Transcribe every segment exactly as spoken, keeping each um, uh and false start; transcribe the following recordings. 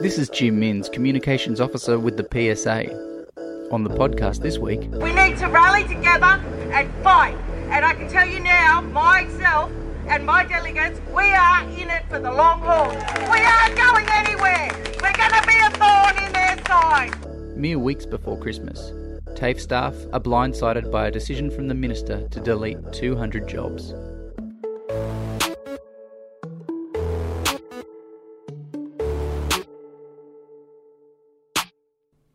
This is Jim Minns, Communications Officer with the P S A. On the podcast this week... We need to rally together and fight. And I can tell you now, myself and my delegates, we are in it for the long haul. We aren't going anywhere. We're going to be a thorn in their side. Mere weeks before Christmas, TAFE staff are blindsided by a decision from the Minister to delete two hundred jobs.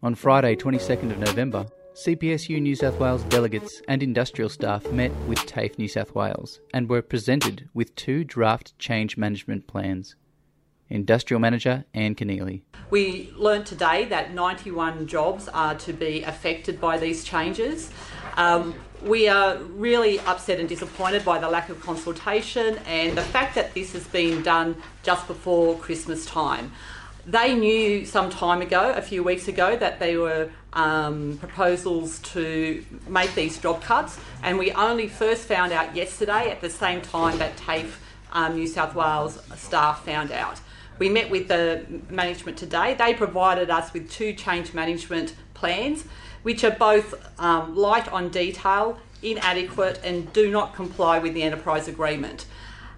On Friday, twenty-second of November, C P S U New South Wales delegates and industrial staff met with TAFE New South Wales and were presented with two draft change management plans. Industrial Manager Anne Keneally. We learnt today that ninety-one jobs are to be affected by these changes. Um, we are really upset and disappointed by the lack of consultation and the fact that this has been done just before Christmas time. They knew some time ago, a few weeks ago, that there were um, proposals to make these job cuts, and we only first found out yesterday at the same time that TAFE um, New South Wales staff found out. We met with the management today. They provided us with two change management plans, which are both um, light on detail, inadequate, and do not comply with the enterprise agreement.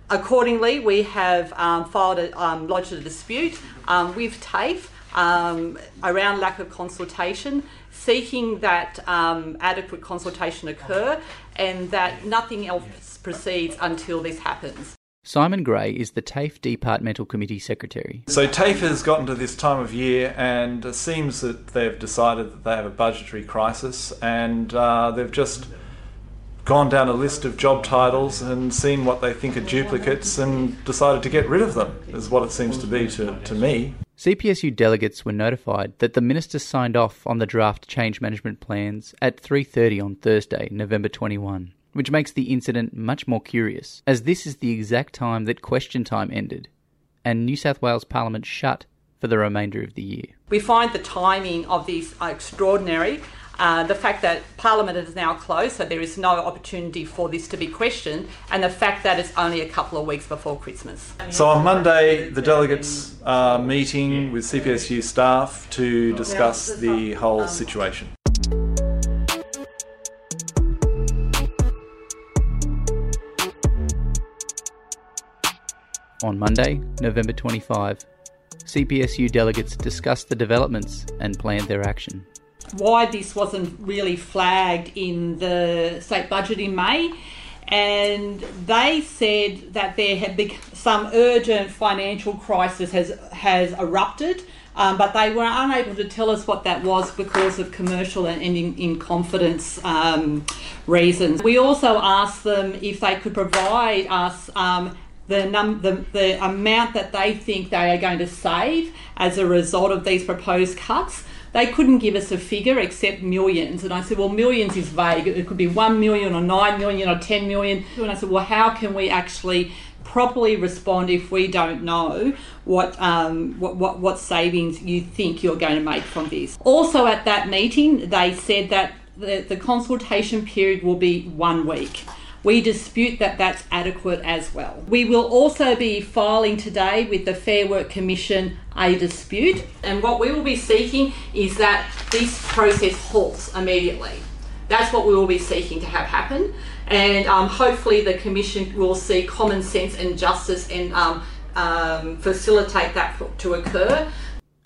Accordingly, we have um, filed a, um, lodged a dispute um, with TAFE um, around lack of consultation, seeking that um, adequate consultation occur and that nothing else proceeds until this happens. Simon Gray is the TAFE Departmental Committee Secretary. So TAFE has gotten to this time of year and it seems that they've decided that they have a budgetary crisis and uh, they've just... gone down a list of job titles and seen what they think are duplicates and decided to get rid of them, is what it seems to be to, to me. C P S U delegates were notified that the Minister signed off on the draft change management plans at three thirty on Thursday, November twenty-first, which makes the incident much more curious, as this is the exact time that question time ended and New South Wales Parliament shut for the remainder of the year. We find the timing of these extraordinary. Uh, the fact that Parliament is now closed, so there is no opportunity for this to be questioned, and the fact that it's only a couple of weeks before Christmas. So on Monday, the delegates are meeting with C P S U staff to discuss the whole situation. On Monday, November twenty-fifth, C P S U delegates discussed the developments and planned their action. Why this wasn't really flagged in the state budget in May, and they said that there had been some urgent financial crisis has has erupted, um, but they were unable to tell us what that was because of commercial and in, in confidence um, reasons. We also asked them if they could provide us um, The, num- the the amount that they think they are going to save as a result of these proposed cuts. They couldn't give us a figure except millions. And I said, well, millions is vague. It could be one million or nine million or ten million. And I said, well, how can we actually properly respond if we don't know what um what, what what savings you think you're going to make from this? Also at that meeting, they said that the, the consultation period will be one week. We dispute that that's adequate as well. We will also be filing today with the Fair Work Commission a dispute, and what we will be seeking is that this process halts immediately. That's what we will be seeking to have happen, and um, hopefully the Commission will see common sense and justice and um, um, facilitate that to occur.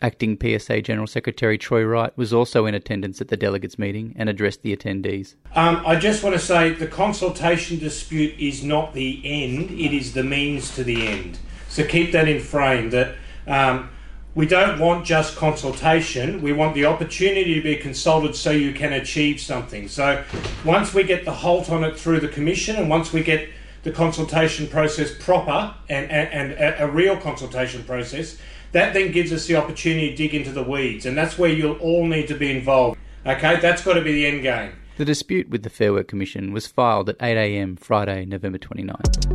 Acting P S A General Secretary Troy Wright was also in attendance at the delegates' meeting and addressed the attendees. Um, I just want to say the consultation dispute is not the end, it is the means to the end. So keep that in frame, that um, we don't want just consultation, we want the opportunity to be consulted so you can achieve something. So once we get the halt on it through the Commission and once we get the consultation process proper and, and, and a real consultation process, that then gives us the opportunity to dig into the weeds, and that's where you'll all need to be involved. Okay, that's got to be the end game. The dispute with the Fair Work Commission was filed at eight a.m. Friday, November twenty-ninth.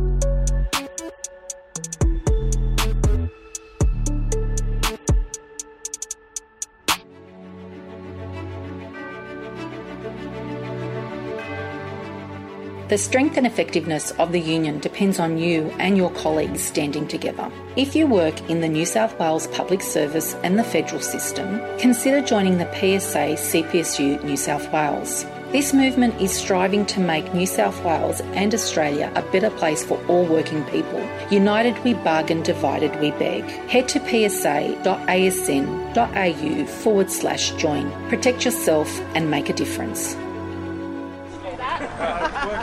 The The strength and effectiveness of the union depends on you and your colleagues standing together. If you work in the New South Wales public service and the federal system, consider joining the P S A C P S U New South Wales. This movement is striving to make New South Wales and Australia a better place for all working people. United we bargain, divided we beg. Head to psa.asn.au forward slash join. Protect yourself and make a difference.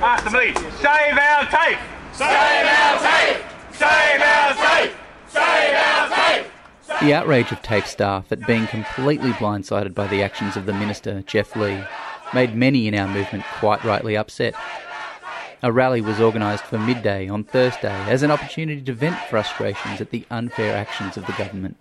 After me, save our TAFE! Save our TAFE! Save our TAFE! Save our TAFE! The outrage of TAFE staff at being completely blindsided by the actions of the Minister, Geoff Lee, made many in our movement quite rightly upset. A rally was organised for midday on Thursday as an opportunity to vent frustrations at the unfair actions of the government.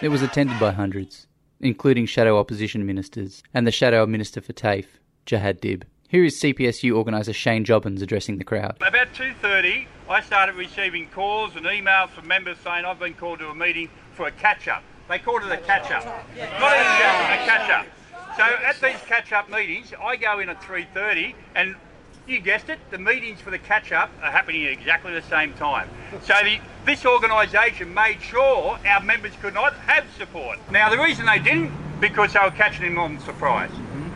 It was attended by hundreds, including shadow opposition ministers and the shadow minister for TAFE, Jihad Dib. Here is C P S U organiser Shane Jobbins addressing the crowd. About two thirty, I started receiving calls and emails from members saying I've been called to a meeting for a catch-up. They called it a catch-up. Not even a catch-up. So at these catch-up meetings, I go in at three thirty, and you guessed it, the meetings for the catch-up are happening at exactly the same time. So the, this organisation made sure our members could not have support. Now, the reason they didn't, because they were catching them on surprise.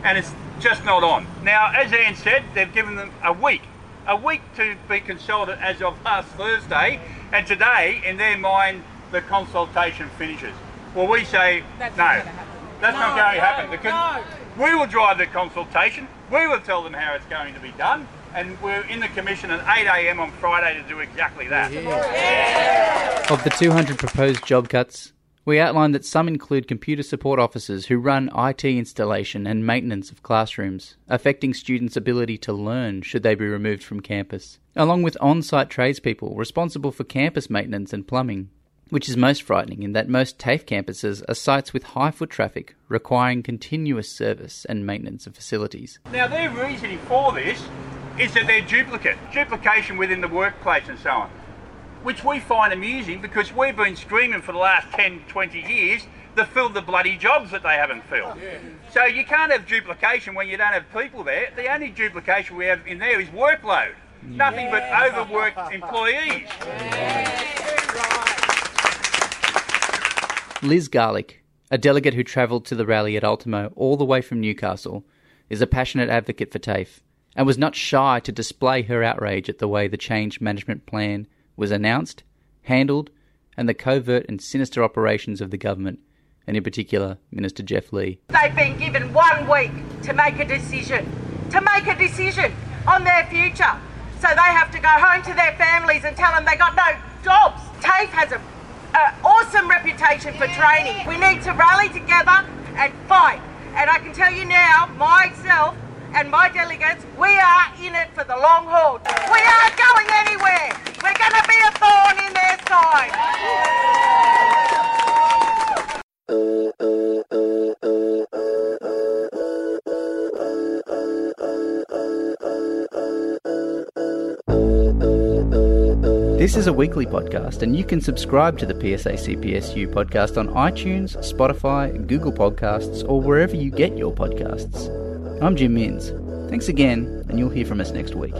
And it's just not on. Now, as Anne said, they've given them a week, a week to be consulted as of last Thursday, and today, in their mind, the consultation finishes. Well, we say that's no, not that's no, not going to happen. No, because no. We will drive the consultation, we will tell them how it's going to be done, and we're in the Commission at eight a.m. on Friday to do exactly that. Yeah. Yeah. Of the two hundred proposed job cuts, we outlined that some include computer support officers who run I T installation and maintenance of classrooms, affecting students' ability to learn should they be removed from campus, along with on-site tradespeople responsible for campus maintenance and plumbing, which is most frightening in that most TAFE campuses are sites with high foot traffic requiring continuous service and maintenance of facilities. Now, their reasoning for this is that they're duplicate, duplication within the workplace and so on, which we find amusing because we've been screaming for the last ten, twenty years to fill the bloody jobs that they haven't filled. Yeah. So you can't have duplication when you don't have people there. The only duplication we have in there is workload. Yeah. Nothing but overworked employees. Yeah. Liz Garlick, a delegate who travelled to the rally at Ultimo all the way from Newcastle, is a passionate advocate for TAFE and was not shy to display her outrage at the way the change management plan was announced, handled, and the covert and sinister operations of the government, and in particular, Minister Geoff Lee. They've been given one week to make a decision, to make a decision on their future. So they have to go home to their families and tell them they got no jobs. TAFE has an awesome reputation for training. We need to rally together and fight. And I can tell you now, myself and my delegates, we are in it for the long haul. We aren't going anywhere. We're going to be a thorn in their side. This is a weekly podcast, and you can subscribe to the P S A C P S U podcast on iTunes, Spotify, Google Podcasts, or wherever you get your podcasts. I'm Jim Minns. Thanks again, and you'll hear from us next week.